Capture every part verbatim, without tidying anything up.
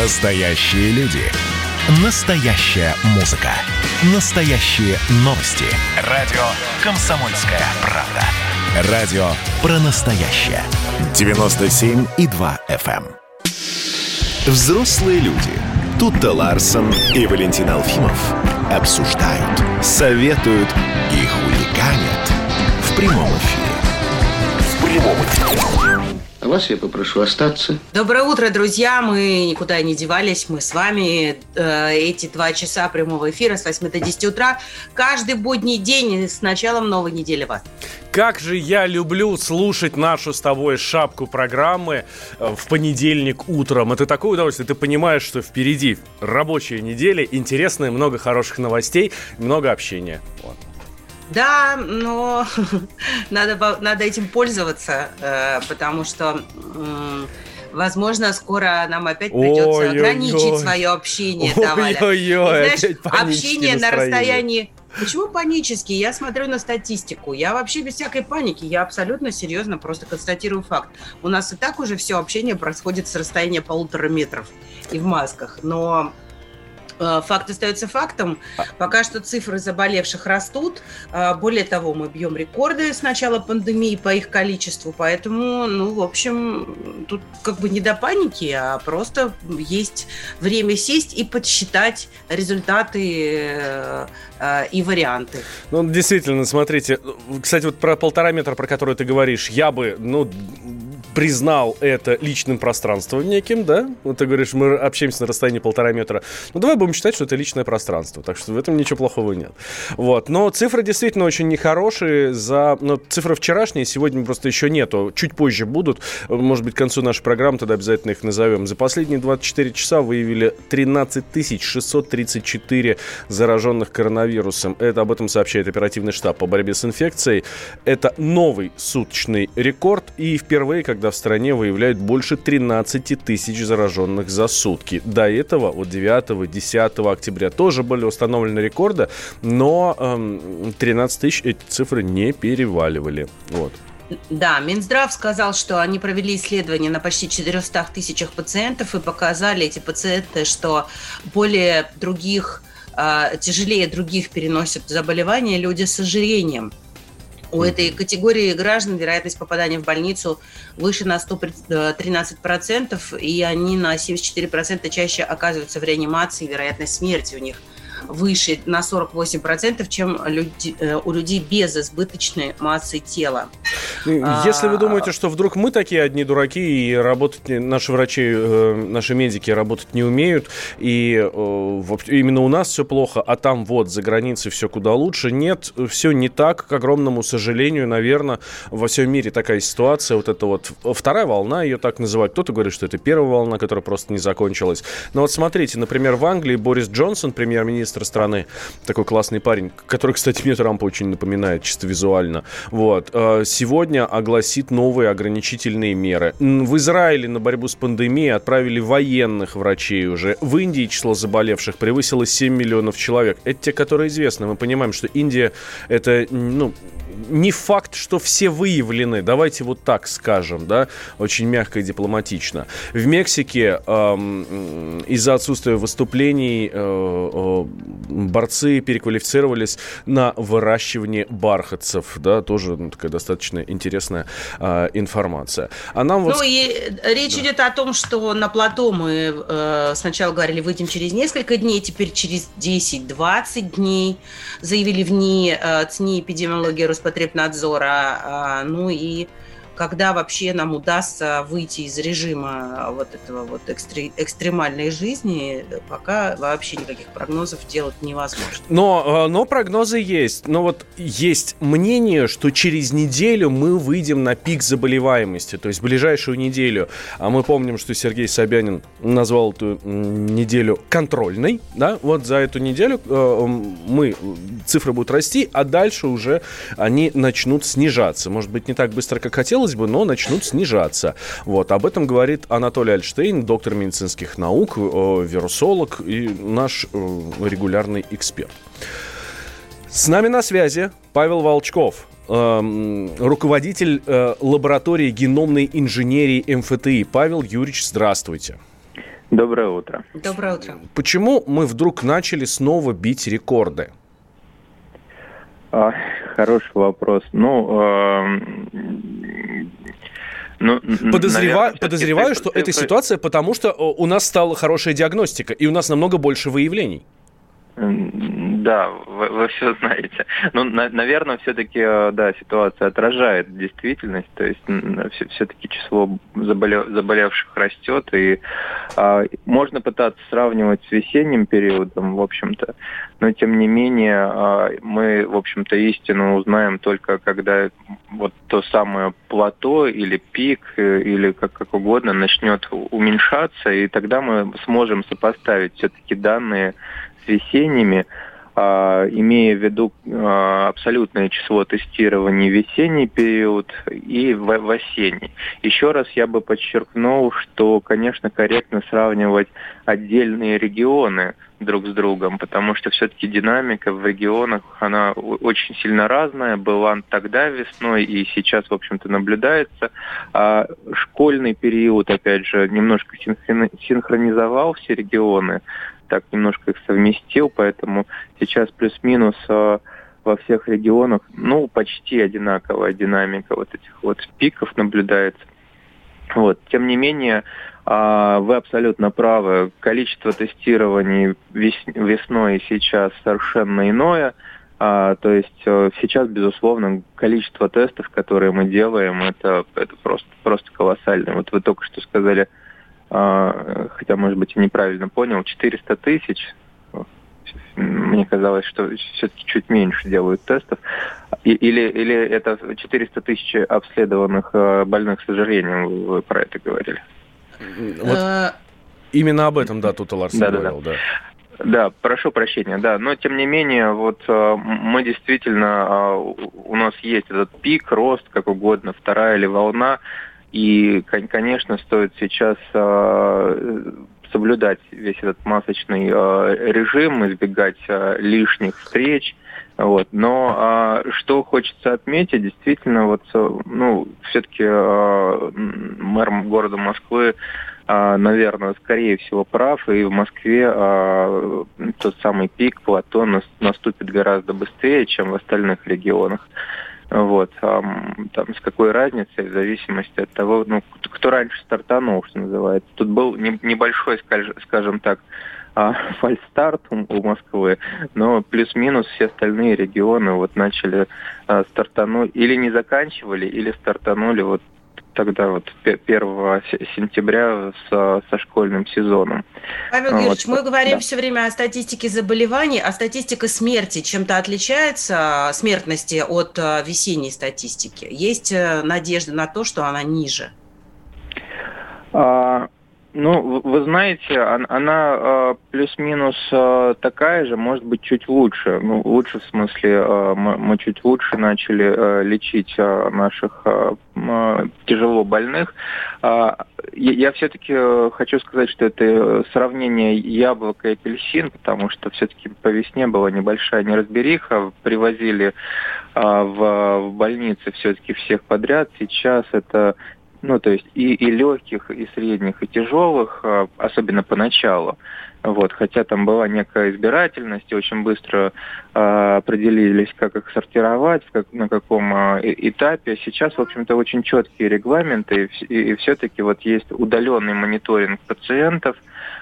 Настоящие люди. Настоящая музыка. Настоящие новости. Радио «Комсомольская правда». Радио про настоящее. девяносто семь и два эф эм. Взрослые люди. Тутта Ларсен и Валентин Алфимов обсуждают, советуют и хулиганят в прямом эфире. В прямом эфире. А вас я попрошу остаться. Доброе утро, друзья. Мы никуда не девались. Мы с вами э, эти два часа прямого эфира с восьми до десяти утра. Каждый будний день с началом новой недели вас. Как же я люблю слушать нашу с тобой шапку программы в понедельник утром. Это такое удовольствие. Ты понимаешь, что впереди рабочая неделя, интересная, много хороших новостей, много общения. Вот. Да, но надо, надо этим пользоваться, потому что, возможно, скоро нам опять придется ой, ограничить ой, свое общение. Ой, да, Валя. Ой, ой, знаешь, общение настроение. На расстоянии... Почему панически? Я смотрю на статистику. Я вообще без всякой паники. Я абсолютно серьезно просто констатирую факт. У нас и так уже все общение происходит с расстояния полутора метров и в масках. Но... Факт остается фактом. Пока что цифры заболевших растут. Более того, мы бьем рекорды с начала пандемии по их количеству. Поэтому, ну, в общем, тут как бы не до паники, а просто есть время сесть и подсчитать результаты и варианты. Ну, действительно, смотрите. Кстати, вот про полтора метра, про который ты говоришь, я бы, ну... признал это личным пространством неким, да? Вот ты говоришь, мы общаемся на расстоянии полтора метра. Ну, давай будем считать, что это личное пространство. Так что в этом ничего плохого нет. Вот. Но цифры действительно очень нехорошие. За... Но цифры вчерашние сегодня просто еще нету. Чуть позже будут. Может быть, к концу нашей программы тогда обязательно их назовем. За последние двадцать четыре часа выявили тринадцать тысяч шестьсот тридцать четыре зараженных коронавирусом. Это об этом сообщает оперативный штаб по борьбе с инфекцией. Это новый суточный рекорд. И впервые, как когда в стране выявляют больше тринадцать тысяч зараженных за сутки. До этого, от девятого-десятого октября, тоже были установлены рекорды, но эм, тринадцать тысяч эти цифры не переваливали. Вот. Да, Минздрав сказал, что они провели исследование на почти четырёхстах тысячах пациентов и показали эти пациенты, что более других, э, тяжелее других переносят заболевания люди с ожирением. У этой категории граждан вероятность попадания в больницу выше на сто тринадцать процентов, и они на семьдесят четыре процента чаще оказываются в реанимации, вероятность смерти у них выше на сорок восемь процентов, чем люди, у людей без избыточной массы тела. Если вы думаете, что вдруг мы такие одни дураки, и работать наши врачи, наши медики работать не умеют, и именно у нас все плохо, а там вот за границей все куда лучше, нет, все не так, к огромному сожалению, наверное, во всем мире такая ситуация, вот эта вот вторая волна, ее так называют, кто-то говорит, что это первая волна, которая просто не закончилась. Но вот смотрите, например, в Англии Борис Джонсон, премьер-министр страны, такой классный парень, который, кстати, мне Трампа очень напоминает чисто визуально, вот, сегодня огласит новые ограничительные меры. В Израиле на борьбу с пандемией отправили военных врачей уже. В Индии число заболевших превысило семь миллионов человек. Это те, которые известны. Мы понимаем, что Индия — это, ну, не факт, что все выявлены. Давайте вот так скажем, да, очень мягко и дипломатично. В Мексике эм, из-за отсутствия выступлений э, э, борцы переквалифицировались на выращивание бархатцев, да, тоже, ну, такая достаточно интересная э, информация. А нам вот... Ну и речь да. идет о том, что на плато мы э, сначала говорили, выйдем через несколько дней, теперь через десять-двадцать дней, заявили в НИИ, э, ЦНИИ эпидемиологии Роспотребнадзора, Роспотребнадзора, ну и когда вообще нам удастся выйти из режима вот этого вот экстри- экстремальной жизни, пока вообще никаких прогнозов делать невозможно. Но, но прогнозы есть. Но вот есть мнение, что через неделю мы выйдем на пик заболеваемости, то есть ближайшую неделю. А мы помним, что Сергей Собянин назвал эту неделю контрольной. Да? Вот за эту неделю мы, цифры будут расти, а дальше уже они начнут снижаться. Может быть, не так быстро, как хотелось бы, но начнут снижаться. Вот. Об этом говорит Анатолий Альштейн, доктор медицинских наук, э, вирусолог и наш э, регулярный эксперт. С нами на связи Павел Волчков, э, руководитель э, лаборатории геномной инженерии эм эф тэ и. Павел Юрьевич, здравствуйте. Доброе утро. Доброе утро. Почему мы вдруг начали снова бить рекорды? А, хороший вопрос. Ну, э, ну Подозрева... наверное, Подозреваю, что эта ситуация, потому что у нас стала хорошая диагностика, и у нас намного больше выявлений. Да, вы, вы все знаете. Ну, на, наверное, все-таки, да, ситуация отражает действительность, то есть все-таки число заболев, заболевших растет, и а, можно пытаться сравнивать с весенним периодом, в общем-то, но тем не менее а, мы, в общем-то, истину узнаем только когда вот то самое плато или пик, или как, как угодно, начнет уменьшаться, и тогда мы сможем сопоставить все-таки данные с весенними, а, имея в виду а, абсолютное число тестирований в весенний период и в, в осенний. Еще раз я бы подчеркнул, что, конечно, корректно сравнивать отдельные регионы друг с другом, потому что все-таки динамика в регионах, она очень сильно разная, была тогда весной и сейчас, в общем-то, наблюдается. А школьный период, опять же, немножко синхронизовал все регионы, так немножко их совместил, поэтому сейчас плюс-минус э, во всех регионах, ну, почти одинаковая динамика вот этих вот пиков наблюдается. Вот. Тем не менее, э, вы абсолютно правы, количество тестирований вес- весной и сейчас совершенно иное, э, то есть э, сейчас, безусловно, количество тестов, которые мы делаем, это, это просто, просто колоссально. Вот вы только что сказали, хотя, может быть, и неправильно понял, четыреста тысяч, мне казалось, что все-таки чуть меньше делают тестов, или, или это четыреста тысяч обследованных больных с ожирением, вы про это говорили? Вот именно об этом, да, Тутта Ларсен говорил, да. Да, прошу прощения, да, но тем не менее, вот мы действительно, у нас есть этот пик, рост, как угодно, вторая или волна, и, конечно, стоит сейчас э, соблюдать весь этот масочный э, режим, избегать э, лишних встреч. Вот. Но э, что хочется отметить, действительно, вот, ну, все-таки э, мэр города Москвы, э, наверное, скорее всего, прав. И в Москве э, тот самый пик, плато наступит гораздо быстрее, чем в остальных регионах. Вот, там, с какой разницей, в зависимости от того, ну, кто раньше стартанул, что называется. Тут был небольшой, скажем так, фальстарт у Москвы, но плюс-минус все остальные регионы вот начали стартанули, или не заканчивали, или стартанули вот тогда вот первого сентября со, со школьным сезоном. Павел Юрьевич, вот, мы говорим да. все время о статистике заболеваний, а статистика смерти чем-то отличается, смертности, от весенней статистики? Есть надежда на то, что она ниже? А... Ну, вы знаете, она плюс-минус такая же, может быть, чуть лучше. Ну, лучше в смысле, мы чуть лучше начали лечить наших тяжело больных. Я все-таки хочу сказать, что это сравнение яблока и апельсин, потому что все-таки по весне была небольшая неразбериха, привозили в больницы все-таки всех подряд. Сейчас это... Ну, то есть и, и легких, и средних, и тяжелых, особенно поначалу. Вот, хотя там была некая избирательность, и очень быстро э, определились, как их сортировать, как, на каком э, этапе. Сейчас, в общем-то, очень четкие регламенты, и, и, и все-таки вот есть удаленный мониторинг пациентов.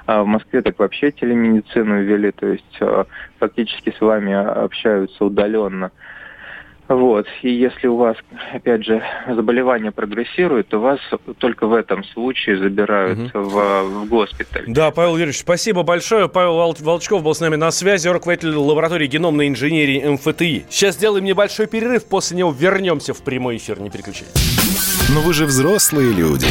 А в Москве так вообще телемедицину ввели, то есть э, фактически с вами общаются удаленно. Вот. И если у вас, опять же, заболевание прогрессирует, то вас только в этом случае забирают угу. в, в госпиталь. Да, Павел Юрьевич, спасибо большое. Павел Волчков был с нами на связи, руководитель лаборатории геномной инженерии эм эф тэ и. Сейчас сделаем небольшой перерыв, после него вернемся в прямой эфир, не переключайтесь. Но вы же взрослые люди.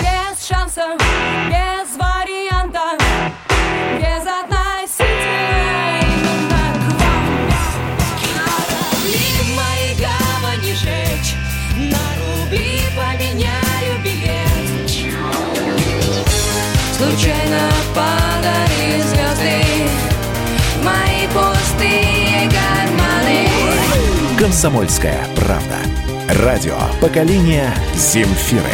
Без шансов, без вариантов, без одна. Случайно подари звезды мои пустые карманы. Комсомольская правда. Радио «Поколение Земфиры».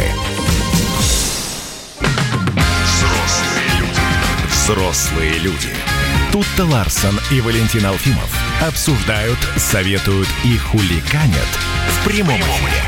Взрослые люди. Взрослые люди. Тутта Ларсен и Валентин Алфимов обсуждают, советуют и хуликанят в прямом эфире.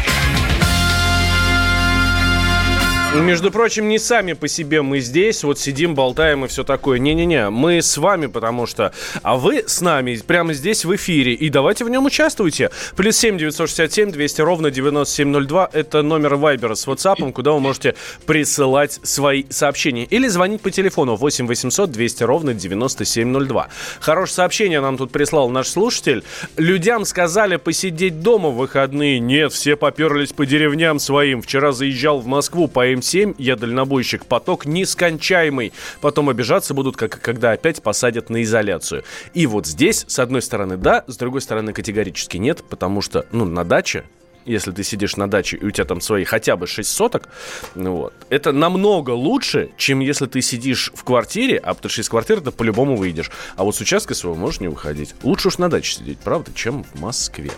Между прочим, не сами по себе мы здесь, вот сидим, болтаем и все такое. Не-не-не, мы с вами, потому что... А вы с нами прямо здесь в эфире, и давайте в нем участвуйте. Плюс семь девятьсот шестьдесят семь двести ровно девяносто семь ноль два. Это номер Вайбера с WhatsApp, куда вы можете присылать свои сообщения. Или звонить по телефону восемь восемьсот двести ровно девяносто семь ноль два. Хорошее сообщение нам тут прислал наш слушатель. Людям сказали посидеть дома в выходные. Нет, все поперлись по деревням своим. Вчера заезжал в Москву по М семь, я дальнобойщик, поток нескончаемый. Потом обижаться будут, как, когда опять посадят на изоляцию. И вот здесь, с одной стороны, да, с другой стороны, категорически нет, потому что, ну, на даче, если ты сидишь на даче и у тебя там свои хотя бы шесть соток, вот, это намного лучше, чем если ты сидишь в квартире, а потому что из квартиры ты по-любому выйдешь. А вот с участка своего можешь не выходить. Лучше уж на даче сидеть, правда, чем в Москве.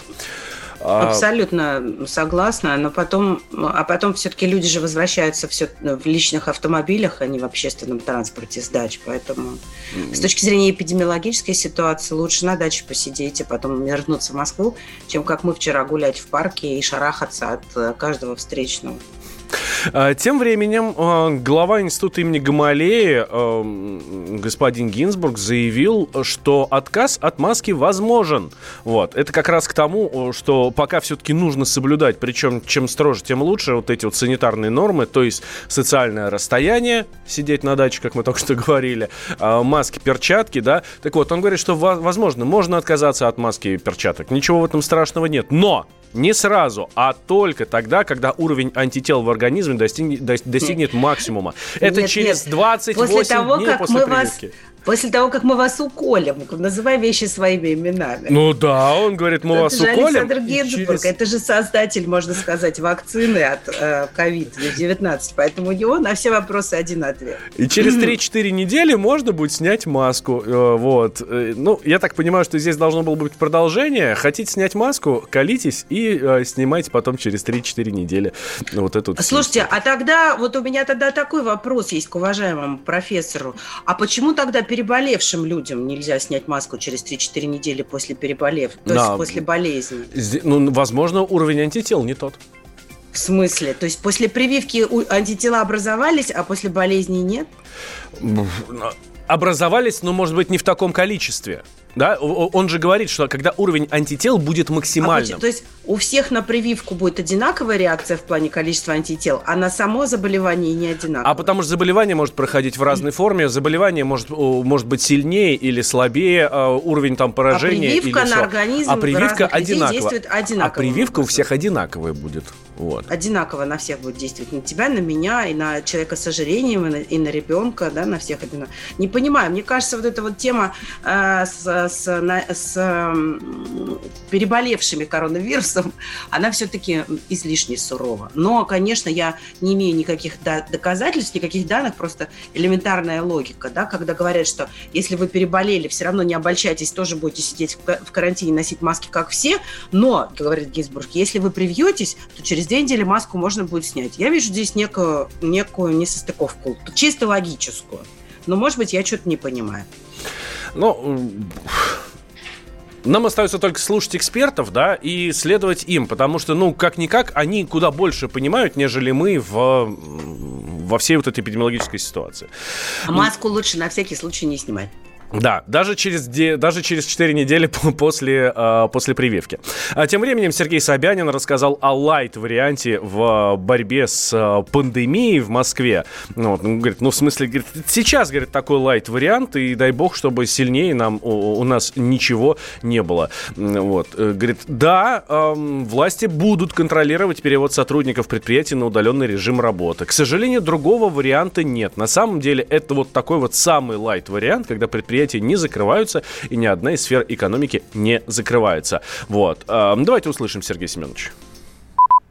Абсолютно согласна, но потом, а потом все-таки люди же возвращаются все в личных автомобилях, а не в общественном транспорте с дач, поэтому с точки зрения эпидемиологической ситуации лучше на даче посидеть, а потом вернуться в Москву, чем как мы вчера гулять в парке и шарахаться от каждого встречного. Тем временем глава института имени Гамалеи господин Гинзбург заявил, что отказ от маски возможен. Вот. Это как раз к тому, что пока все-таки нужно соблюдать, причем чем строже, тем лучше, вот эти вот санитарные нормы, то есть социальное расстояние, сидеть на даче, как мы только что говорили, маски, перчатки, да. Так вот, он говорит, что возможно, можно отказаться от маски и перчаток, ничего в этом страшного нет, но... Не сразу, а только тогда, когда уровень антител в организме достигнет, достигнет максимума. Это нет, через нет. двадцать восемь после того, дней как после мы прививки. Вас, после того, как мы вас уколем, называй вещи своими именами. Ну да, он говорит, мы это вас уколем. Это же Александр Гинзбург, через... это же создатель, можно сказать, вакцины от э, ковид девятнадцать. Поэтому у него на все вопросы один ответ. И через три-четыре недели можно будет снять маску. Э, вот. Ну, я так понимаю, что здесь должно было быть продолжение. Хотите снять маску, колитесь и И, э, снимайте потом через три-четыре недели вот эту... Слушайте, тему. А тогда, вот у меня тогда такой вопрос есть к уважаемому профессору. А почему тогда переболевшим людям нельзя снять маску через три-четыре недели после переболев, то да. есть после болезни? Ну, возможно, уровень антител не тот. В смысле? То есть после прививки антитела образовались, а после болезни нет? Образовались, но, может быть, не в таком количестве. Да, он же говорит, что когда уровень антител будет максимальным. А, то есть у всех на прививку будет одинаковая реакция в плане количества антител, а на само заболевание не одинаково. А потому что заболевание может проходить в разной форме, заболевание может, может быть сильнее или слабее, уровень там поражения. А прививка или на все. Организм а прививка одинаково. Действует одинаково. А прививка у всех одинаковая будет. Вот. Одинаково на всех будет действовать. На тебя, на меня, и на человека с ожирением, и на, и на ребенка, да, на всех одинаково. Не понимаю, мне кажется, вот эта вот тема э, с С, с переболевшими коронавирусом, она все-таки излишне сурова. Но, конечно, я не имею никаких доказательств, никаких данных, просто элементарная логика, да, когда говорят, что если вы переболели, все равно не обольщайтесь, тоже будете сидеть в карантине, носить маски, как все, но, говорит Гинзбург, если вы привьетесь, то через две недели маску можно будет снять. Я вижу здесь некую, некую несостыковку, чисто логическую, но, может быть, я что-то не понимаю. Ну, нам остается только слушать экспертов, да, и следовать им, потому что, ну, как-никак, они куда больше понимают, нежели мы в, во всей вот этой эпидемиологической ситуации. А маску лучше на всякий случай не снимать. Да, даже через, даже через четыре недели после, после прививки. А тем временем Сергей Собянин рассказал о лайт-варианте в борьбе с пандемией в Москве. Ну, вот, он говорит, ну, в смысле, говорит, сейчас, говорит, такой лайт-вариант, и дай бог, чтобы сильнее нам, у, у нас ничего не было. Вот, говорит, да, эм, власти будут контролировать перевод сотрудников предприятий на удаленный режим работы. К сожалению, другого варианта нет. На самом деле, это вот такой вот самый лайт-вариант, когда предприятия не закрываются, и ни одна из сфер экономики не закрывается. Вот. Давайте услышим Сергея Семеновича.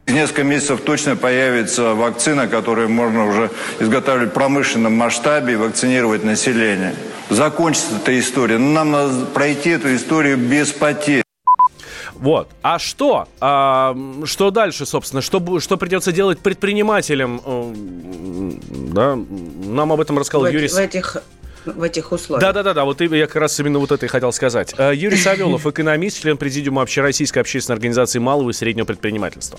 Через несколько месяцев точно появится вакцина, которую можно уже изготавливать в промышленном масштабе и вакцинировать население. Закончится эта история. Но нам надо пройти эту историю без потерь. Вот. А что? А, что дальше, собственно? Что, что придется делать предпринимателям? Да? Нам об этом рассказал в, Юрий... В этих... В этих условиях. Да-да-да, вот я как раз именно вот это и хотел сказать. Юрий Савелов, экономист, член Президиума Общероссийской общественной организации малого и среднего предпринимательства.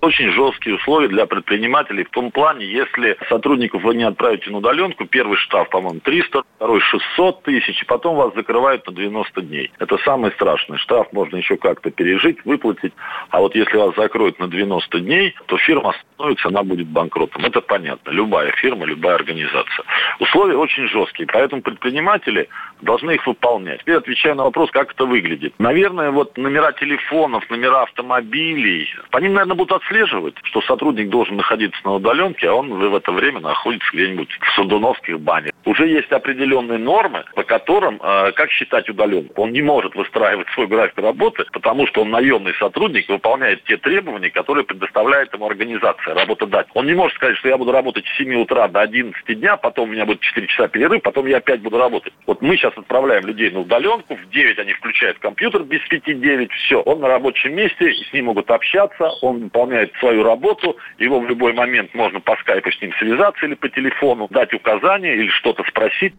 Очень жесткие условия для предпринимателей в том плане, если сотрудников вы не отправите на удаленку, первый штраф, по-моему, триста, второй шестьсот тысяч, и потом вас закрывают на девяносто дней. Это самое страшное. Штраф можно еще как-то пережить, выплатить, а вот если вас закроют на девяносто дней, то фирма остановится, она будет банкротом. Это понятно. Любая фирма, любая организация. Условия очень жесткие, поэтому предприниматели должны их выполнять. Теперь отвечаю на вопрос, как это выглядит. Наверное, вот номера телефонов, номера автомобилей, по ним, наверное, будут отслеживать. отслеживать, что сотрудник должен находиться на удаленке, а он в это время находится где-нибудь в Садуновских банях. Уже есть определенные нормы, по которым, э, как считать удаленку. Он не может выстраивать свой график работы, потому что он наемный сотрудник, выполняет те требования, которые предоставляет ему организация, работодатель. Он не может сказать, что я буду работать с семи утра до одиннадцати дня, потом у меня будет четыре часа перерыв, потом я опять буду работать. Вот мы сейчас отправляем людей на удаленку, в девять они включают компьютер, без пяти девять, все. Он на рабочем месте, с ним могут общаться, он выполняет свою работу, его в любой момент можно по скайпу с ним связаться или по телефону, дать указания или что-то спросить.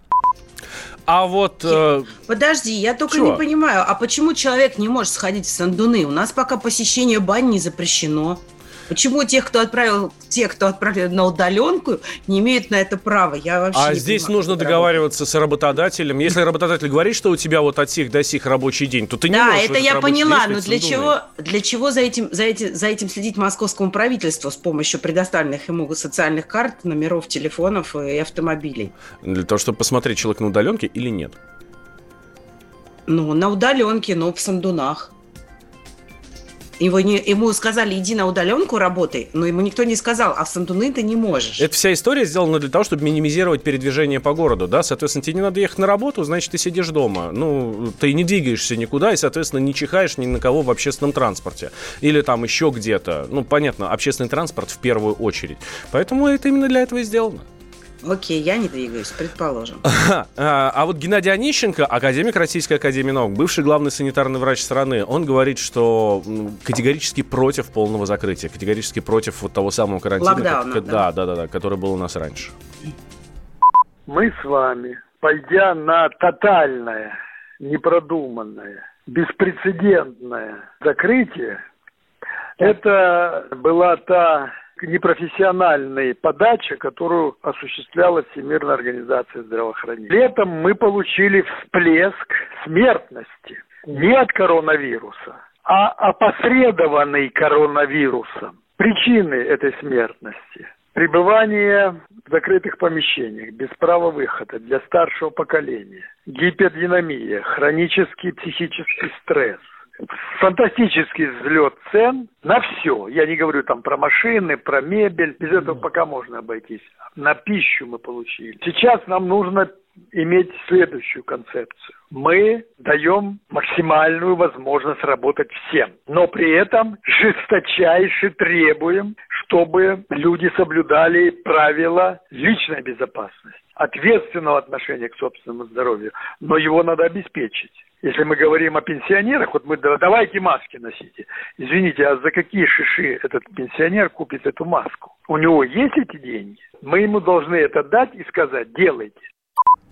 А вот... Э... Подожди, я только Чего? не понимаю, а почему человек не может сходить в сандуны? У нас пока посещение бань не запрещено. Почему тех, кто отправил, те, кто отправил на удаленку, не имеют на это права? Я вообще а не здесь понимаю, нужно договариваться работать. с работодателем. Если работодатель говорит, что у тебя вот от сих до сих рабочий день, то ты не да, можешь... Да, это я поняла, но для чего, для чего за, этим, за, эти, за этим следить московскому правительству с помощью предоставленных ему социальных карт, номеров, телефонов и автомобилей? Для того, чтобы посмотреть, человек на удаленке или нет. Ну, на удаленке, но в сандунах. Его не, ему сказали, иди на удаленку, работай, но ему никто не сказал, а в сандуны ты не можешь. Эта вся история сделана для того, чтобы минимизировать передвижение по городу, да, соответственно, тебе не надо ехать на работу, значит, ты сидишь дома, ну, ты не двигаешься никуда и, соответственно, не чихаешь ни на кого в общественном транспорте или там еще где-то, ну, понятно, общественный транспорт в первую очередь, поэтому это именно для этого и сделано. Окей, я не двигаюсь, предположим. А, а, а вот Геннадий Онищенко, академик Российской академии наук, бывший главный санитарный врач страны, он говорит, что категорически против полного закрытия, категорически против вот того самого карантина, Локдауна, как, да. Да, да, да, который был у нас раньше. Мы с вами, пойдя на тотальное, непродуманное, беспрецедентное закрытие, это была та... непрофессиональной подачи, которую осуществляла Всемирная организация здравоохранения. Летом мы получили всплеск смертности не от коронавируса, а опосредованный коронавирусом. Причины этой смертности – пребывание в закрытых помещениях без права выхода для старшего поколения, гипердинамия, хронический психический стресс, фантастический взлет цен на все. Я не говорю там про машины, про мебель. Без этого пока можно обойтись. На пищу мы получили. Сейчас нам нужно иметь следующую концепцию. Мы даем максимальную возможность работать всем, но при этом жесточайше требуем, чтобы люди соблюдали правила личной безопасности, ответственного отношения к собственному здоровью. Но его надо обеспечить. Если мы говорим о пенсионерах, вот мы давайте маски носите. Извините, а за какие шиши этот пенсионер купит эту маску? У него есть эти деньги? Мы ему должны это дать и сказать, делайте.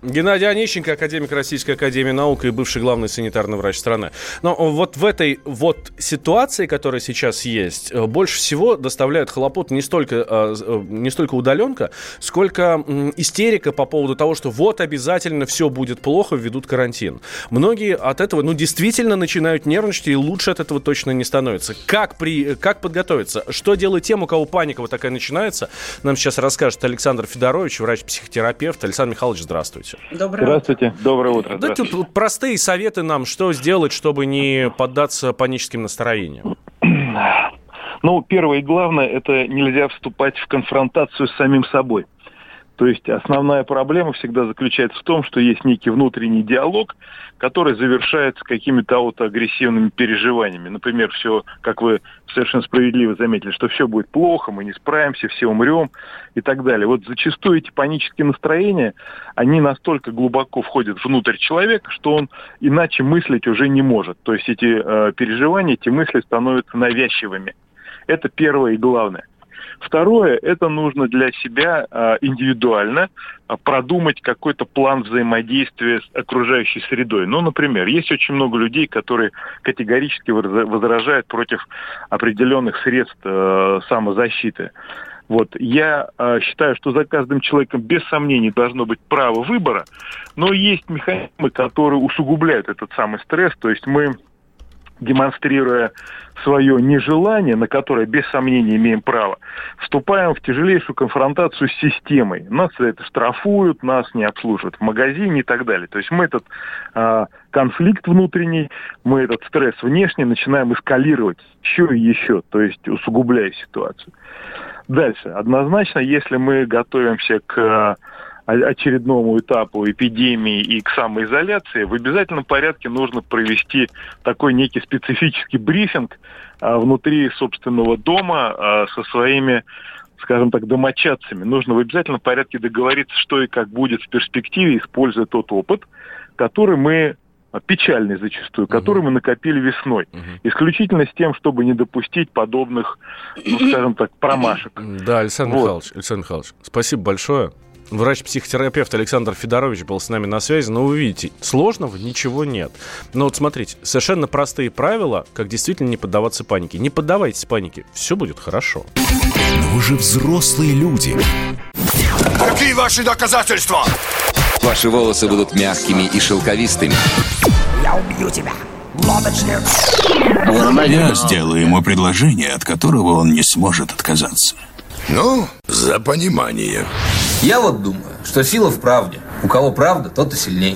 Геннадий Онищенко, академик Российской академии наук и бывший главный санитарный врач страны. Но вот в этой вот ситуации, которая сейчас есть, больше всего доставляет хлопот не столько, не столько удаленка, сколько истерика по поводу того, что вот обязательно все будет плохо, введут карантин. Многие от этого, ну, действительно начинают нервничать, и лучше от этого точно не становится. Как, при, как подготовиться? Что делать тем, у кого паника вот такая начинается? Нам сейчас расскажет Александр Федорович, врач-психотерапевт. Александр Михайлович, здравствуйте. Доброе Здравствуйте. Утро. Доброе утро. Дайте Здравствуйте. простые советы нам, что сделать, чтобы не поддаться паническим настроениям. Ну, первое и главное, это нельзя вступать в конфронтацию с самим собой. То есть основная проблема всегда заключается в том, что есть некий внутренний диалог, который завершается какими-то вот агрессивными переживаниями. Например, все, как вы совершенно справедливо заметили, что все будет плохо, мы не справимся, все умрем и так далее. Вот зачастую эти панические настроения, они настолько глубоко входят внутрь человека, что он иначе мыслить уже не может. То есть эти э, переживания, эти мысли становятся навязчивыми. Это первое и главное. Второе, это нужно для себя индивидуально продумать какой-то план взаимодействия с окружающей средой. Ну, например, есть очень много людей, которые категорически возражают против определенных средств самозащиты. Вот. Я э, считаю, что за каждым человеком без сомнений должно быть право выбора, но есть механизмы, которые усугубляют этот самый стресс, то есть мы, демонстрируя свое нежелание, на которое без сомнения имеем право, вступаем в тяжелейшую конфронтацию с системой. Нас за это штрафуют, нас не обслуживают в магазине и так далее. То есть мы этот э, конфликт внутренний, мы этот стресс внешний начинаем эскалировать еще и еще, то есть усугубляя ситуацию. Дальше. Однозначно, если мы готовимся к очередному этапу эпидемии и к самоизоляции, в обязательном порядке нужно провести такой некий специфический брифинг внутри собственного дома со своими, скажем так, домочадцами. Нужно в обязательном порядке договориться, что и как будет в перспективе, используя тот опыт, который мы... печальный зачастую, который uh-huh. мы накопили весной. Uh-huh. Исключительно с тем, чтобы не допустить подобных, ну, скажем так, промашек. Да, Александр вот. Михайлович, Александр Михайлович, спасибо большое. Врач-психотерапевт Александр Федорович был с нами на связи. Но вы видите, сложного ничего нет. Но вот смотрите, совершенно простые правила, как действительно не поддаваться панике. Не поддавайтесь панике, все будет хорошо. Но вы же взрослые люди. Какие ваши доказательства? Ваши волосы будут мягкими и шелковистыми. Я убью тебя, лодочник. Я сделаю ему предложение, от которого он не сможет отказаться. Ну, за понимание. Я вот думаю, что сила в правде. У кого правда, тот и сильнее.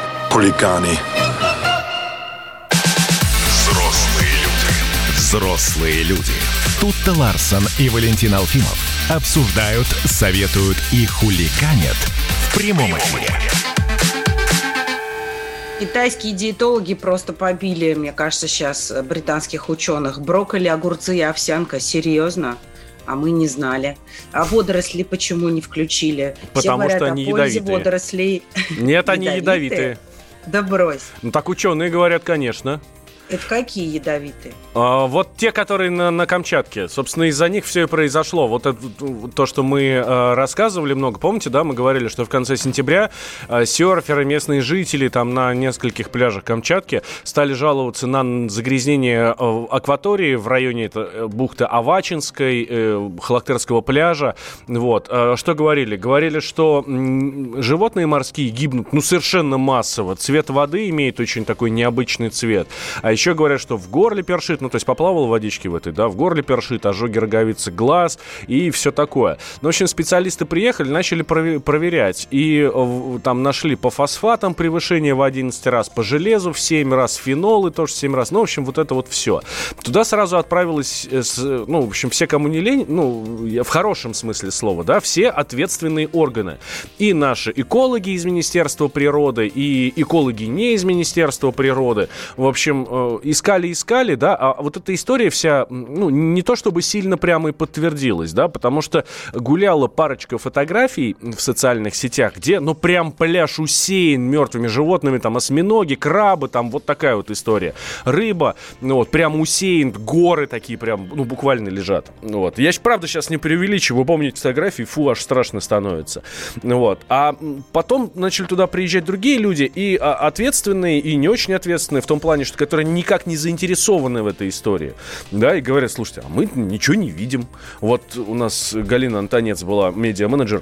Хулиганы. Взрослые люди. Взрослые люди. Тутта Ларсен и Валентин Алфимов обсуждают, советуют и хулиганят в прямом эфире. Китайские диетологи просто побили, мне кажется, сейчас британских ученых. Брокколи, огурцы и овсянка. Серьезно? А мы не знали. А водоросли почему не включили? Потому все говорят, что они о пользе ядовитые. Водорослей. Нет, они ядовитые. Да брось. Ну так ученые говорят, конечно. Это какие ядовитые? А, вот те, которые на, на Камчатке. Собственно, из-за них все и произошло. Вот это, то, что мы а, рассказывали много. Помните, да, мы говорили, что в конце сентября а, серферы, местные жители там на нескольких пляжах Камчатки стали жаловаться на загрязнение а, акватории в районе это, бухты Авачинской, э, Халактерского пляжа. Вот. А, что говорили? Говорили, что м- животные морские гибнут ну, совершенно массово. Цвет воды имеет очень такой необычный цвет. А еще говорят, что в горле першит, ну, то есть поплавал водички в этой, да, в горле першит, ожоги роговицы, глаз и все такое. Ну, в общем, специалисты приехали, начали проверять. И там нашли по фосфатам превышение в одиннадцать раз, по железу в семь раз, фенолы тоже в семь раз. Ну, в общем, вот это вот все. Туда сразу отправилось, ну, в общем, все, кому не лень, ну, в хорошем смысле слова, да, все ответственные органы. И наши экологи из Министерства природы, и экологи не из Министерства природы. В общем... Искали-искали, да, а вот эта история вся, ну, не то чтобы сильно прямо и подтвердилась, да, потому что гуляла парочка фотографий в социальных сетях, где, ну, прям пляж усеян мертвыми животными, там, осьминоги, крабы, там, вот такая вот история. Рыба, ну, вот, прям усеян, горы такие прям, ну, буквально лежат, вот. Я, правда, сейчас не преувеличиваю, вы помните фотографии, фу, аж страшно становится, вот. А потом начали туда приезжать другие люди, и ответственные, и не очень ответственные, в том плане, что которые не никак не заинтересованы в этой истории, да, и говорят, слушайте, а мы ничего не видим. Вот у нас Галина Антонец была медиа-менеджер,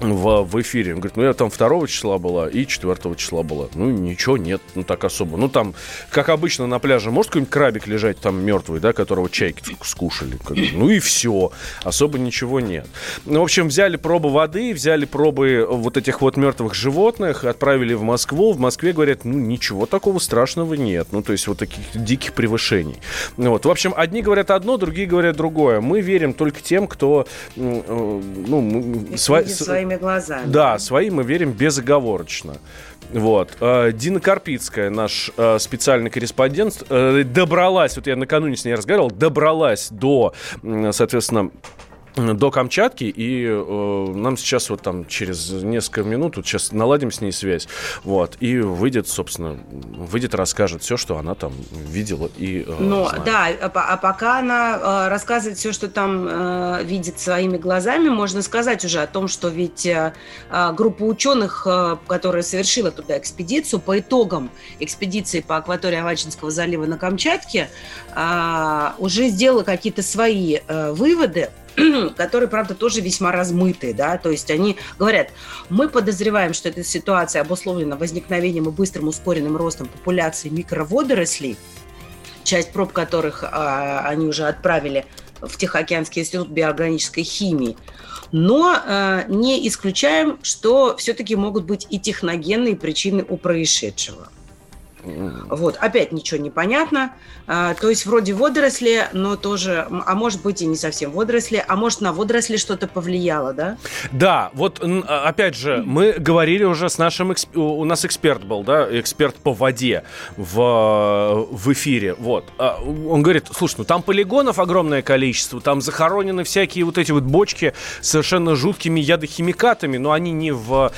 в, в эфире. Он говорит, ну я там второго числа была и четвёртого числа была. Ну ничего нет, ну так особо. Ну там, как обычно на пляже, может какой-нибудь крабик лежать там мертвый, да, которого чайки скушали. Ну и все, особо ничего нет. Ну, в общем, взяли пробы воды, взяли пробы вот этих вот мертвых животных, отправили в Москву. В Москве говорят, ну ничего такого страшного нет. Ну то есть вот таких диких превышений. Вот. В общем, одни говорят одно, другие говорят другое. Мы верим только тем, кто... Ну, сво... своими глазами. Да, своим мы верим безоговорочно. Вот. Дина Карпицкая, наш специальный корреспондент, добралась, вот я накануне с ней разговаривал, добралась до, соответственно, до Камчатки, и э, нам сейчас вот там через несколько минут, вот сейчас наладим с ней связь, вот, и выйдет, собственно, выйдет, расскажет все, что она там видела и э, но, знает. Да, а, а пока она э, рассказывает все, что там э, видит своими глазами, можно сказать уже о том, что ведь э, группа ученых, э, которая совершила туда экспедицию, по итогам экспедиции по акватории Авачинского залива на Камчатке, э, уже сделала какие-то свои э, выводы, которые, правда, тоже весьма размытые, да, то есть они говорят, мы подозреваем, что эта ситуация обусловлена возникновением и быстрым ускоренным ростом популяции микроводорослей, часть проб которых а, они уже отправили в Тихоокеанский институт биоорганической химии, но а, не исключаем, что все-таки могут быть и техногенные причины у происшедшего. Вот, опять ничего не понятно. А, то есть вроде водоросли, но тоже, а может быть и не совсем водоросли, а может на водоросли что-то повлияло, да? Да, вот опять же, мы говорили уже с нашим, эксп... у нас эксперт был, да, эксперт по воде в, в эфире, вот. Он говорит, слушай, ну там полигонов огромное количество, там захоронены всякие вот эти вот бочки с совершенно жуткими ядохимикатами, но они не в,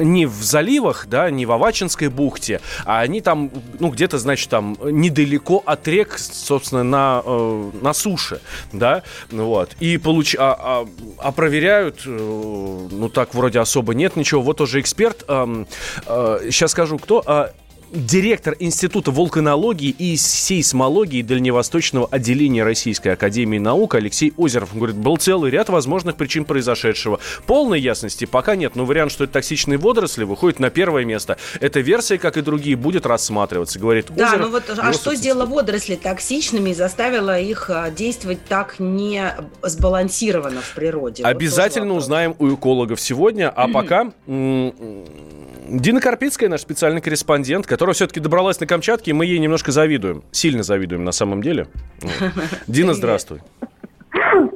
не в заливах, да, не в Авачинской бухте, а они там, ну, где-то, значит, там недалеко от рек, собственно, на, э, на суше, да, вот, и получ... а, а, а проверяют, э, ну, так вроде особо нет ничего, вот уже эксперт, э, э, сейчас скажу, кто... Э... Директор Института вулканологии и сейсмологии Дальневосточного отделения Российской Академии Наук Алексей Озеров. Он говорит, был целый ряд возможных причин произошедшего. Полной ясности пока нет, но вариант, что это токсичные водоросли, выходит на первое место. Эта версия, как и другие, будет рассматриваться, говорит Озеров. Да, ну вот, а что сделало водоросли токсичными и заставило их действовать так не сбалансированно в природе? Обязательно вот узнаем у экологов сегодня, а пока... Дина Карпицкая, наш специальный корреспондент, которая все-таки добралась на Камчатке, и мы ей немножко завидуем. Сильно завидуем на самом деле. Дина, здравствуй.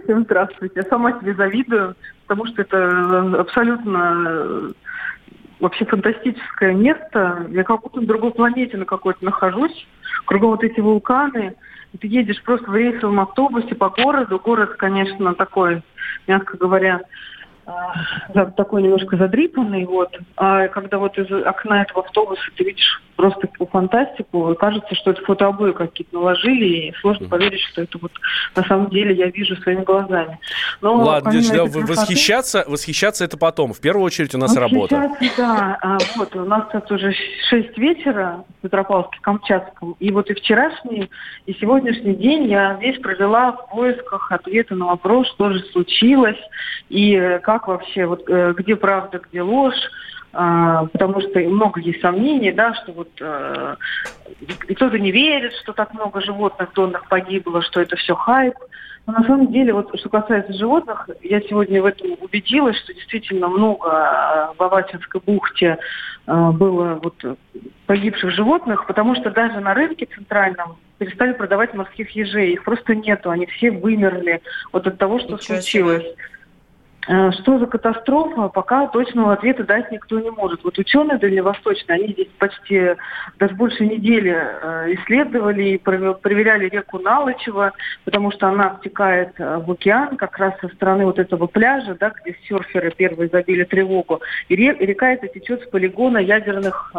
Всем здравствуйте. Я сама себе завидую, потому что это абсолютно вообще фантастическое место. Я как будто на другой планете на какой-то нахожусь. Кругом вот эти вулканы. Ты едешь просто в рейсовом автобусе по городу. Город, конечно, такой, мягко говоря, такой немножко задрипанный, вот. А когда вот из окна этого автобуса ты видишь просто фантастику, кажется, что это фотообои какие-то наложили, и сложно поверить, что это вот на самом деле я вижу своими глазами. Но, ладно, да, восхищаться, восхищаться это потом. В первую очередь у нас работа. Да, а, вот, у нас сейчас уже шесть вечера в Петропавловске, Камчатском, и вот и вчерашний, и сегодняшний день я весь провела в поисках ответа на вопрос, что же случилось, и как вообще, вот где правда, где ложь, а, потому что много есть сомнений, да, что вот а, кто-то не верит, что так много животных донных погибло, что это все хайп. Но на самом деле, вот что касается животных, я сегодня в этом убедилась, что действительно много в Авачинской бухте а, было вот погибших животных, потому что даже на рынке центральном перестали продавать морских ежей, их просто нету, они все вымерли вот от того, что Ничего случилось. Что за катастрофа, пока точного ответа дать никто не может. Вот ученые дальневосточные, они здесь почти даже больше недели исследовали и проверяли реку Налычева, потому что она втекает в океан как раз со стороны вот этого пляжа, да, где серферы первые забили тревогу. И река эта течет с полигона ядерных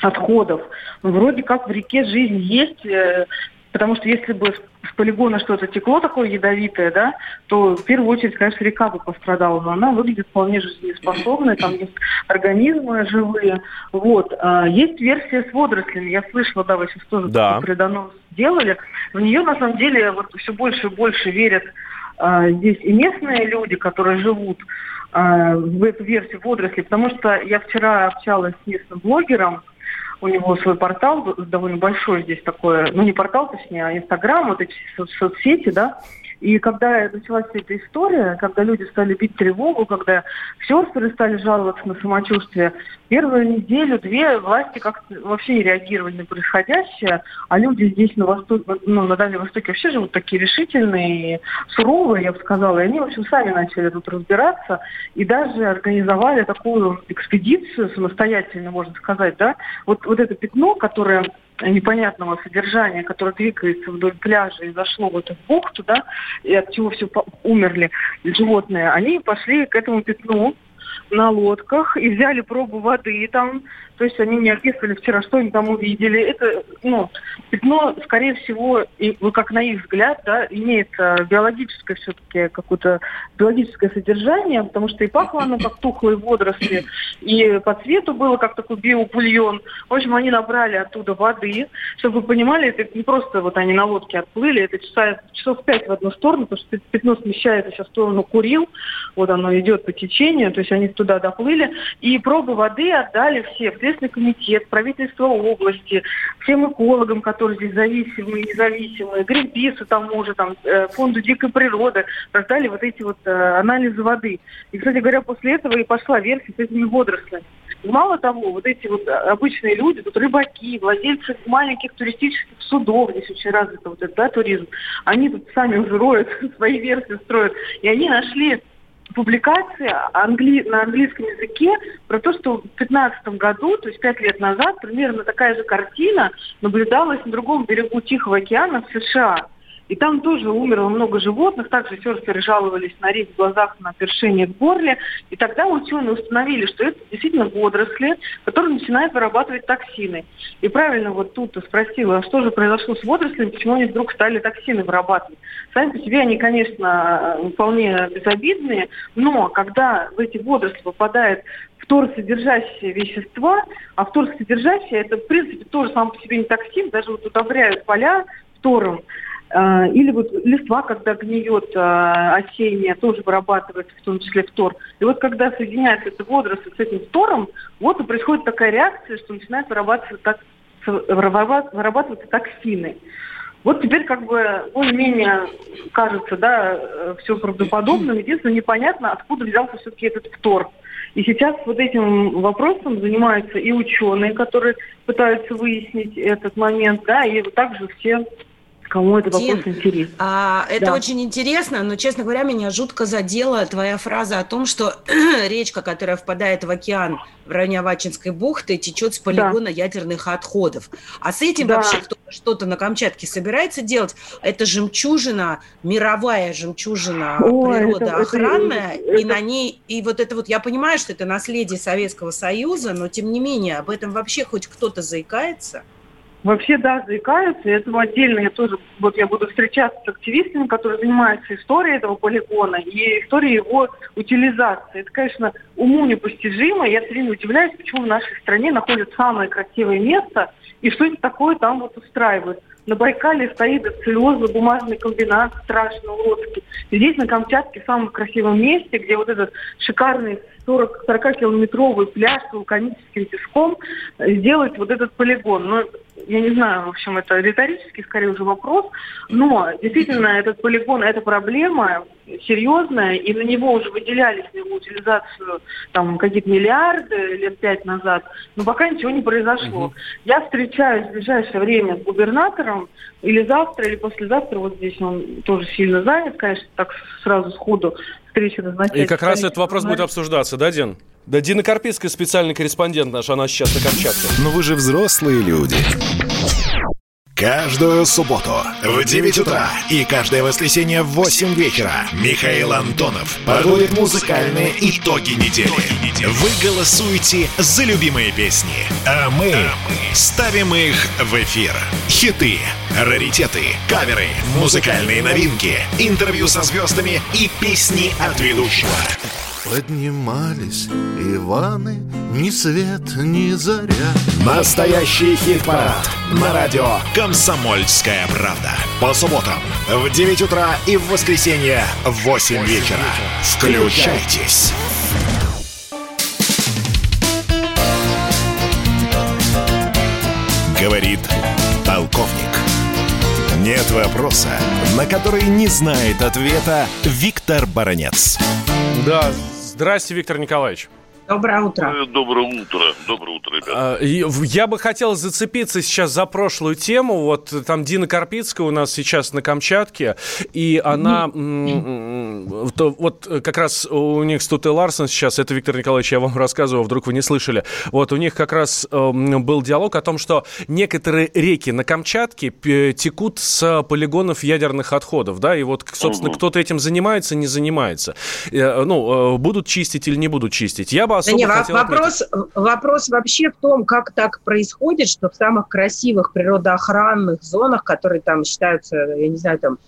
отходов. Вроде как в реке жизнь есть, потому что если бы с полигона что-то текло такое ядовитое, да, то в первую очередь, конечно, река бы пострадала, но она выглядит вполне жизнеспособной, там есть организмы живые. Вот. Есть версия с водорослями, я слышала, да, вы сейчас тоже да. Предонос сделали. В нее, на самом деле, вот все больше и больше верят а, здесь и местные люди, которые живут. в эту версию водорослей, потому что я вчера общалась с местным блогером, у него свой портал довольно большой здесь такой, ну не портал, точнее, а Инстаграм, вот эти соцсети, да. И когда началась вся эта история, когда люди стали бить тревогу, когда серферы стали жаловаться на самочувствие, первую неделю-две власти как-то вообще не реагировали на происходящее, а люди здесь на востоке, ну, на Дальнем Востоке вообще живут такие решительные и суровые, я бы сказала, и они, в общем, сами начали тут разбираться и даже организовали такую экспедицию самостоятельно, можно сказать, да. Вот, вот это пятно, которое... непонятного содержания, которое двигается вдоль пляжа и зашло в эту бухту, да, и от чего все по- умерли животные, они пошли к этому пятну на лодках и взяли пробу воды там, то есть они не описывали вчера, что они там увидели. Это, ну, пятно, скорее всего, и, как на их взгляд, да, имеет биологическое все-таки какое-то биологическое содержание, потому что и пахло оно как тухлые водоросли, и по цвету было как такой биобульон. В общем, они набрали оттуда воды, чтобы вы понимали, это не просто вот они на лодке отплыли, это часа, часов пять в одну сторону, потому что пятно смещается сейчас в сторону Курил, вот оно идет по течению, то есть они туда доплыли, и пробы воды отдали все, в Следственный комитет, правительство области, всем экологам, которые здесь зависимые, независимые, Гринпису там уже, там, фонду дикой природы, раздали вот эти вот анализы воды. И, кстати говоря, после этого и пошла версия с этими водорослями. Мало того, вот эти вот обычные люди, тут рыбаки, владельцы маленьких туристических судов, здесь очень развит вот этот, да, туризм, они тут сами уже роют, свои версии строят, и они нашли публикация англи... на английском языке про то, что в две тысячи пятнадцатом году, то есть пять лет назад, примерно такая же картина наблюдалась на другом берегу Тихого океана в США. И там тоже умерло много животных, также серферы жаловались на резь в глазах, на першение в горле. И тогда ученые установили, что это действительно водоросли, которые начинают вырабатывать токсины. И правильно вот тут спросила, а что же произошло с водорослями, почему они вдруг стали токсины вырабатывать. Сами по себе они, конечно, вполне безобидные, но когда в эти водоросли попадает вторсодержащие вещества, а вторсодержащие это, в принципе, тоже сам по себе не токсин, даже вот удобряют поля втором, или вот листва, когда гниет осенняя, тоже вырабатывает в том числе фтор. И вот когда соединяется эта водоросль с этим фтором, вот и происходит такая реакция, что начинают вырабатываться, вырабатываться токсины. Вот теперь как бы более-менее кажется, да, все правдоподобным. Единственное, непонятно, откуда взялся все-таки этот фтор. И сейчас вот этим вопросом занимаются и ученые, которые пытаются выяснить этот момент, да, и также все... Кому это вопрос интересен? А, это да. Очень интересно, но, честно говоря, меня жутко задела твоя фраза о том, что речка, которая впадает в океан в районе Авачинской бухты, течет с полигона да. ядерных отходов. А с этим да. вообще кто-то что-то на Камчатке собирается делать? Это жемчужина, мировая жемчужина О, природоохранная, это, это, и это... на ней, и вот это вот, я понимаю, что это наследие Советского Союза, но, тем не менее, об этом вообще хоть кто-то заикается? Вообще, да, заикаются, и этому отдельно я тоже, вот я буду встречаться с активистами, которые занимаются историей этого полигона и историей его утилизации. Это, конечно, уму непостижимо, я все время удивляюсь, почему в нашей стране находят самое красивое место, и что это такое там вот устраивают. На Байкале стоит целлюлозно-бумажный комбинат, страшно уродский. Здесь, на Камчатке, в самом красивом месте, где вот этот шикарный сорок-километровый пляж с вулканическим песком, сделать вот этот полигон. Но я не знаю, в общем, это риторический, скорее уже, вопрос. Но действительно, этот полигон, эта проблема серьезная, и на него уже выделялись на его утилизацию там какие-то миллиарды лет пять назад, но пока ничего не произошло. Угу. Я встречаюсь в ближайшее время с губернатором, или завтра, или послезавтра, вот здесь он тоже сильно занят, конечно, так сразу сходу встречи назначать. И как раз этот вопрос будет обсуждаться, да, Дин? Да, Дина Карпицкая, специальный корреспондент наш, она сейчас на Камчатке. Но вы же взрослые люди. Каждую субботу в девять утра и каждое воскресенье в восемь вечера Михаил Антонов подводит музыкальные итоги недели. Вы голосуете за любимые песни, а мы ставим их в эфир. Хиты, раритеты, каверы, музыкальные новинки, интервью со звездами и песни от ведущего. Поднимались Иваны, ни свет, ни заря. Настоящий хит-парад на радио «Комсомольская правда». По субботам в девять утра и в воскресенье в восемь вечера. Включайтесь. Говорит полковник. Нет вопроса, на который не знает ответа Виктор Баранец. Да, здрасте, Виктор Николаевич. Доброе утро. Доброе утро. Доброе утро, ребята. Я бы хотел зацепиться сейчас за прошлую тему. Вот там Дина Карпицкая у нас сейчас на Камчатке, и она... Mm-hmm. То, вот как раз у них с Туттой Ларсен сейчас, это, Виктор Николаевич, я вам рассказывал, вдруг вы не слышали. Вот у них как раз э, был диалог о том, что некоторые реки на Камчатке текут с полигонов ядерных отходов, да, и вот, собственно, mm-hmm. кто-то этим занимается, не занимается. Э, ну, э, будут чистить или не будут чистить. Я бы Да нет, вопрос, вопрос вообще в том, как так происходит, что в самых красивых природоохранных зонах, которые там считаются, я не знаю, там,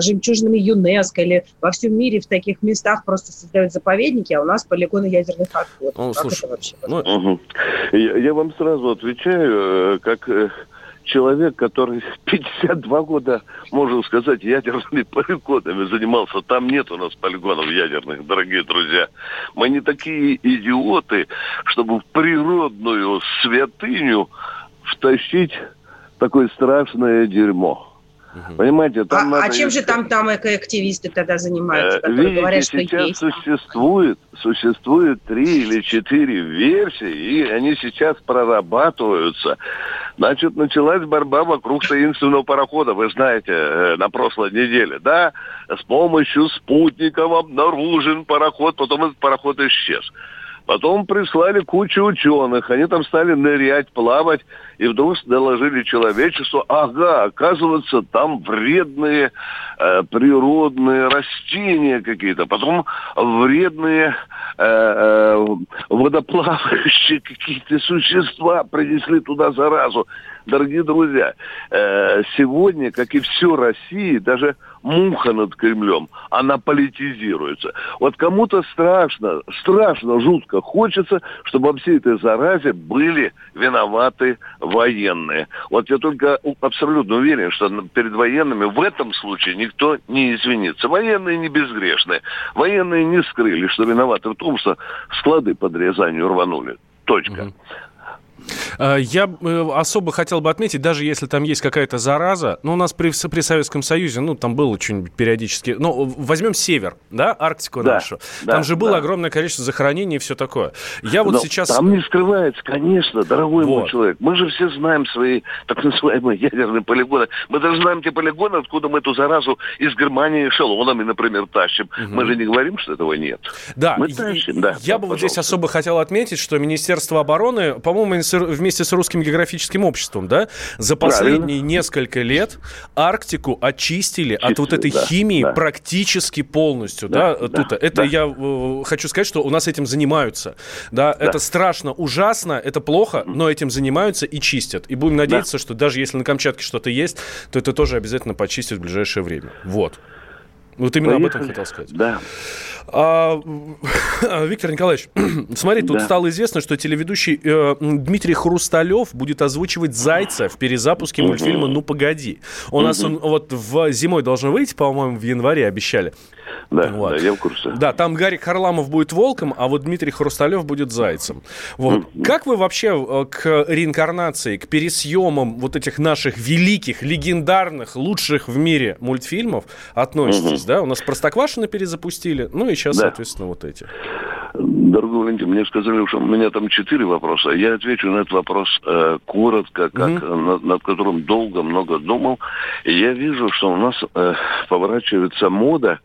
жемчужинами ЮНЕСКО или во всем мире в таких местах просто создают заповедники, а у нас полигоны ядерных отходов. Ну, как слушай, это вообще? Ну... Угу. Я, я вам сразу отвечаю, как... человек, который пятьдесят два года, можно сказать, ядерными полигонами занимался. Там нет у нас полигонов ядерных, дорогие друзья. Мы не такие идиоты, чтобы в природную святыню втащить такое страшное дерьмо. Угу. Понимаете, там а, надо... а чем же там, там экоактивисты тогда занимаются, которые Видите, говорят, что сейчас есть? Существует, существует три или четыре версии, и они сейчас прорабатываются. Значит, началась борьба вокруг таинственного парохода, вы знаете, на прошлой неделе, да? С помощью спутников обнаружен пароход, потом этот пароход исчез. Потом прислали кучу ученых, они там стали нырять, плавать, и вдруг доложили человечеству, ага, оказывается, там вредные э, природные растения какие-то, потом вредные э, водоплавающие какие-то существа принесли туда заразу. Дорогие друзья, э, сегодня, как и все России, даже муха над Кремлем, она политизируется. Вот кому-то страшно, страшно, жутко хочется, чтобы во всей этой заразе были виноваты военные. Вот я только абсолютно уверен, что перед военными в этом случае никто не извинится. Военные не безгрешны. Военные не скрыли, что виноваты в том, что склады под Рязанью рванули. Точка. Я особо хотел бы отметить, даже если там есть какая-то зараза, но ну, у нас при, при Советском Союзе, ну, там было что-нибудь периодически, ну, возьмем север, да, Арктику да, нашу, да, там же было да. огромное количество захоронений и все такое. Я вот но сейчас... Там не скрывается, конечно, дорогой вот. мой человек, мы же все знаем свои так называемые ядерные полигоны, мы даже знаем те полигоны, откуда мы эту заразу из Германии эшелонами, например, тащим. Угу. Мы же не говорим, что этого нет. Да, мы тащим, и, да. Я да, бы вот здесь особо хотел отметить, что Министерство обороны, по-моему, вместе с Русским географическим обществом, да, за последние Правильно. несколько лет Арктику очистили Чистили, от вот этой да, химии да. практически полностью, да, да, да тут да, это да. я э, хочу сказать, что у нас этим занимаются, да, да, это страшно, ужасно, это плохо, но этим занимаются и чистят, и будем надеяться, да. что даже если на Камчатке что-то есть, то это тоже обязательно почистят в ближайшее время, вот. Вот именно Поехали. об этом хотел сказать. Да. А, Виктор Николаевич, смотри, тут да. стало известно, что телеведущий э, Дмитрий Хрусталёв будет озвучивать «Зайца» в перезапуске угу. мультфильма «Ну, погоди!». У угу. нас он вот в, зимой должен выйти, по-моему, в январе обещали. Да, вот. да, я в курсе. Да, там Гарри Харламов будет волком, а вот Дмитрий Хрусталёв будет зайцем. Вот. Mm-hmm. Как вы вообще к реинкарнации, к пересъемам вот этих наших великих, легендарных, лучших в мире мультфильмов относитесь? Mm-hmm. Да? У нас «Простоквашино» перезапустили, ну и сейчас, да. соответственно, вот эти. Дорогой Валентин, мне сказали, что у меня там четыре вопроса. Я отвечу на этот вопрос э, коротко, как, mm-hmm. над, над которым долго, много думал. И я вижу, что у нас э, поворачивается мода,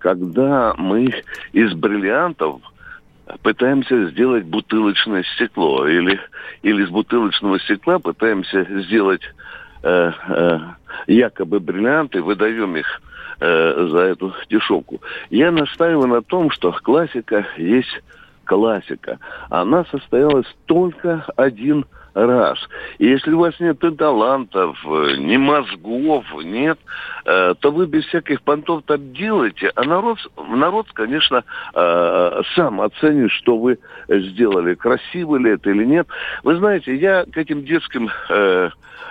когда мы из бриллиантов пытаемся сделать бутылочное стекло, или, или из бутылочного стекла пытаемся сделать э, э, якобы бриллианты, выдаем их э, за эту дешевку. Я настаиваю на том, что классика есть классика. Она состоялась только один раз. И если у вас нет ни талантов, ни мозгов, нет, э, то вы без всяких понтов так делаете. А народ, народ конечно, э, сам оценит, что вы сделали. Красиво ли это или нет. Вы знаете, я к этим детским э,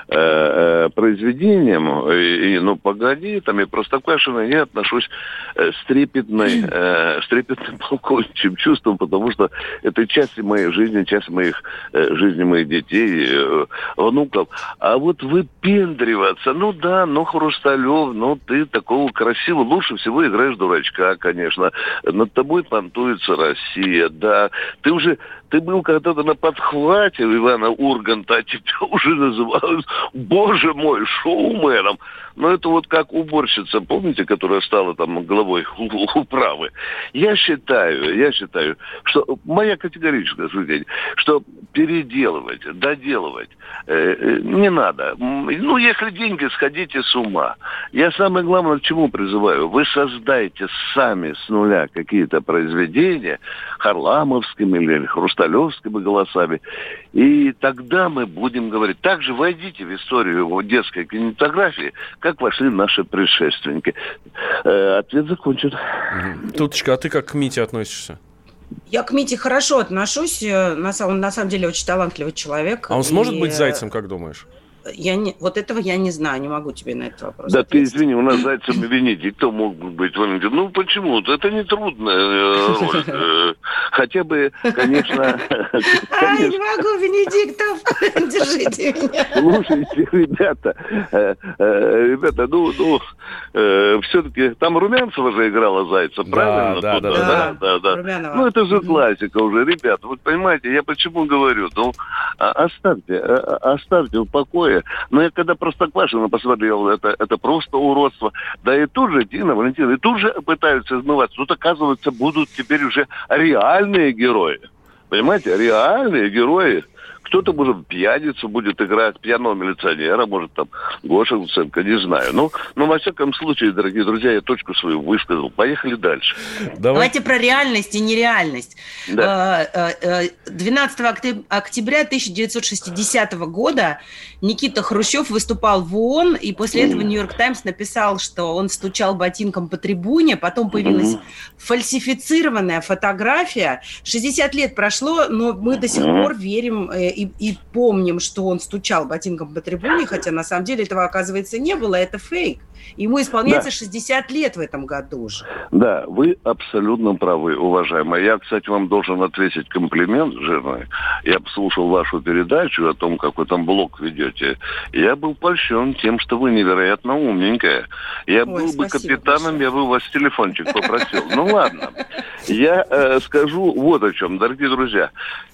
э, произведениям, и, и, ну, погоди, там, и Простоквашино, я отношусь с, трепетной, э, с трепетным полковничьим чувством, потому что это часть моей жизни, часть моих, э, жизни моих детей. Внуков. А вот выпендриваться, ну да, ну Хрусталёв, ну ты такого красивого, лучше всего играешь дурачка, конечно. Над тобой понтуется Россия, да. Ты уже, ты был когда-то на подхвате у Ивана Урганта, а тебя уже называют, боже мой, шоуменом. Но это вот как уборщица, помните, которая стала там главой управы. Я считаю, я считаю, что моя категорическое суждение, что переделывать, доделывать э, не надо. Ну, если деньги, сходите с ума. Я самое главное к чему призываю. Вы создайте сами с нуля какие-то произведения харламовскими или хрусталевскими голосами. И тогда мы будем говорить. Также войдите в историю его детской кинематографии, как вошли наши предшественники. Э, ответ закончен. Туточка, а ты как к Мите относишься? Я к Мите хорошо отношусь. На самом, он на самом деле очень талантливый человек. А он и... сможет быть зайцем, как думаешь? Я не... Вот этого я не знаю, не могу тебе на этот вопрос да, ответить. Да ты извини, у нас зайцем Венедиктов мог бы быть. Ну почему? Это не трудная роль. Хотя бы, конечно... А, не могу, Венедиктов, держите меня. Слушайте, ребята, ребята, ну, ну, все-таки там Румянцева же играла зайца, правильно? Да, да, да, да. Ну это же классика уже, ребята. Вот понимаете, я почему говорю? Ну оставьте, оставьте в покое. Но я когда Простоквашино посмотрел, это, это просто уродство. Да и тут же, Дина, Валентина, и тут же пытаются измываться. Тут, оказывается, будут теперь уже реальные герои. Понимаете, реальные герои. Кто-то, может, пьяницу будет играть, пьяного милиционера, может, там, Гоша Луценко, не знаю. Ну, ну, во всяком случае, дорогие друзья, я точку свою высказал. Поехали дальше. Давайте, Давайте про реальность и нереальность. Да. двенадцатого октября тысяча девятьсот шестидесятого года Никита Хрущев выступал в ООН, и после этого «Нью-Йорк Таймс» написал, что он стучал ботинком по трибуне, потом появилась mm-hmm. фальсифицированная фотография. шестьдесят лет прошло, но мы до сих mm-hmm. пор верим... И, и помним, что он стучал ботинком по трибуне, хотя на самом деле этого, оказывается, не было, это фейк. Ему исполняется да. шестьдесят лет в этом году уже. Да, вы абсолютно правы, уважаемые. Я, кстати, вам должен ответить комплимент, жирный. Я послушал вашу передачу о том, как вы там блог ведете. Я был польщен тем, что вы невероятно умненькая. Я Ой, был бы капитаном, большое. Я бы у вас телефончик попросил. Ну ладно. Я скажу вот о чем, дорогие друзья.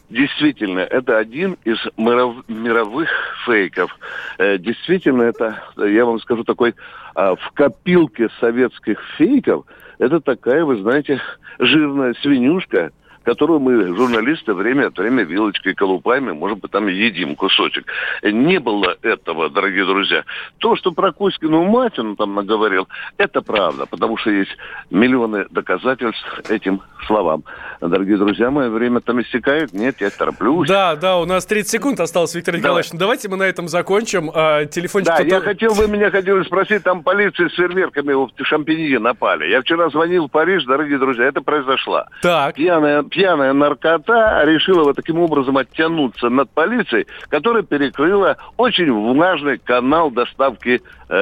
Действительно, это один из миров, мировых фейков. Э, действительно, это, я вам скажу, такой э, в копилке советских фейков, это такая, вы знаете, жирная свинюшка, которую мы, журналисты, время от времени вилочкой, колупами, может быть, там едим кусочек. Не было этого, дорогие друзья. То, что про Кузькину мать он там наговорил, это правда, потому что есть миллионы доказательств этим словам. Дорогие друзья, мое время там истекает. Нет, я тороплюсь. Да, да, у нас тридцать секунд осталось, Виктор Николаевич. Давай. Давайте мы на этом закончим. А, телефончик... Да, кто-то... я хотел, вы меня хотели спросить, там полиция с фейерверками в Шампиньи напали. Я вчера звонил в Париж, дорогие друзья, это произошло. Так. Пьяная... Пьяная наркота решила вот таким образом оттянуться над полицией, которая перекрыла очень важный канал доставки э,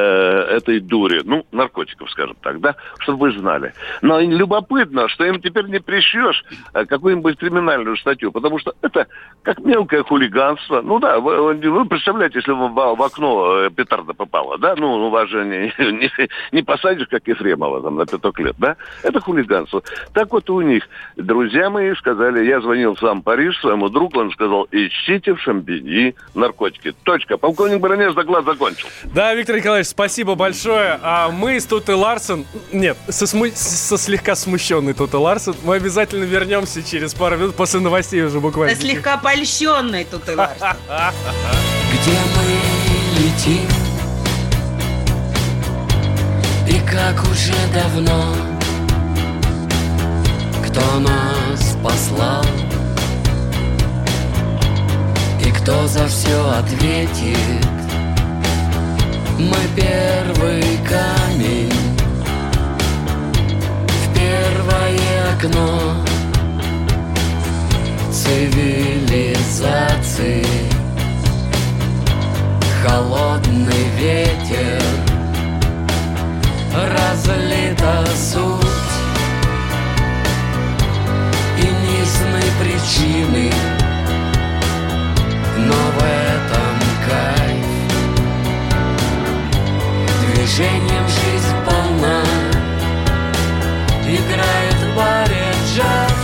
этой дури. Ну, наркотиков, скажем так, да? Чтобы вы знали. Но любопытно, что им теперь не пришьешь какую-нибудь криминальную статью, потому что это как мелкое хулиганство. Ну да, вы, вы представляете, если в, в окно петарда попала, да? Ну, у вас же не, не, не посадишь, как Ефремова там на пяток лет, да? Это хулиганство. Так вот у них, друзья мои, сказали, я звонил в сам Париж своему другу, он сказал, ищите в Шампиньи наркотики. Точка. Полковник Баранец доклад закончил. Да, Виктор Николаевич, спасибо большое. А мы с Туттой Ларсен, нет, со, сму... со слегка смущенной Туттой Ларсен, мы обязательно вернемся через пару минут после новостей уже буквально. Со слегка польщенной Туттой Ларсен. Где мы летим? И как уже давно? Кто нас послал? И кто за все ответит. Мы первый камень в первое окно цивилизации. Холодный ветер, разлита суть и не сны причины, но в этом кайф. Движением жизнь полна, играет в баре джаз.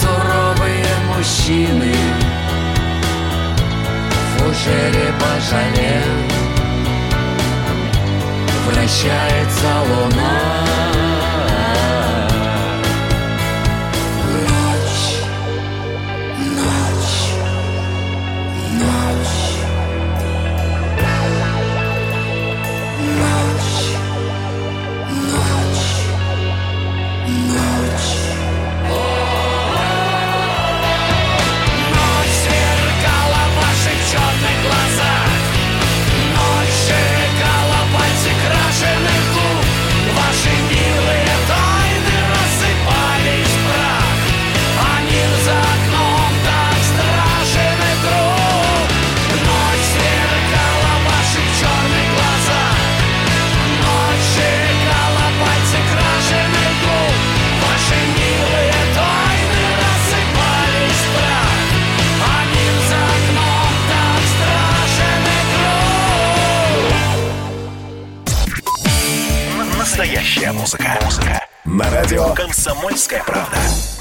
Суровые мужчины в фужере пожале. Вращается луна. Настоящая музыка. Музыка. На радио «Комсомольская правда».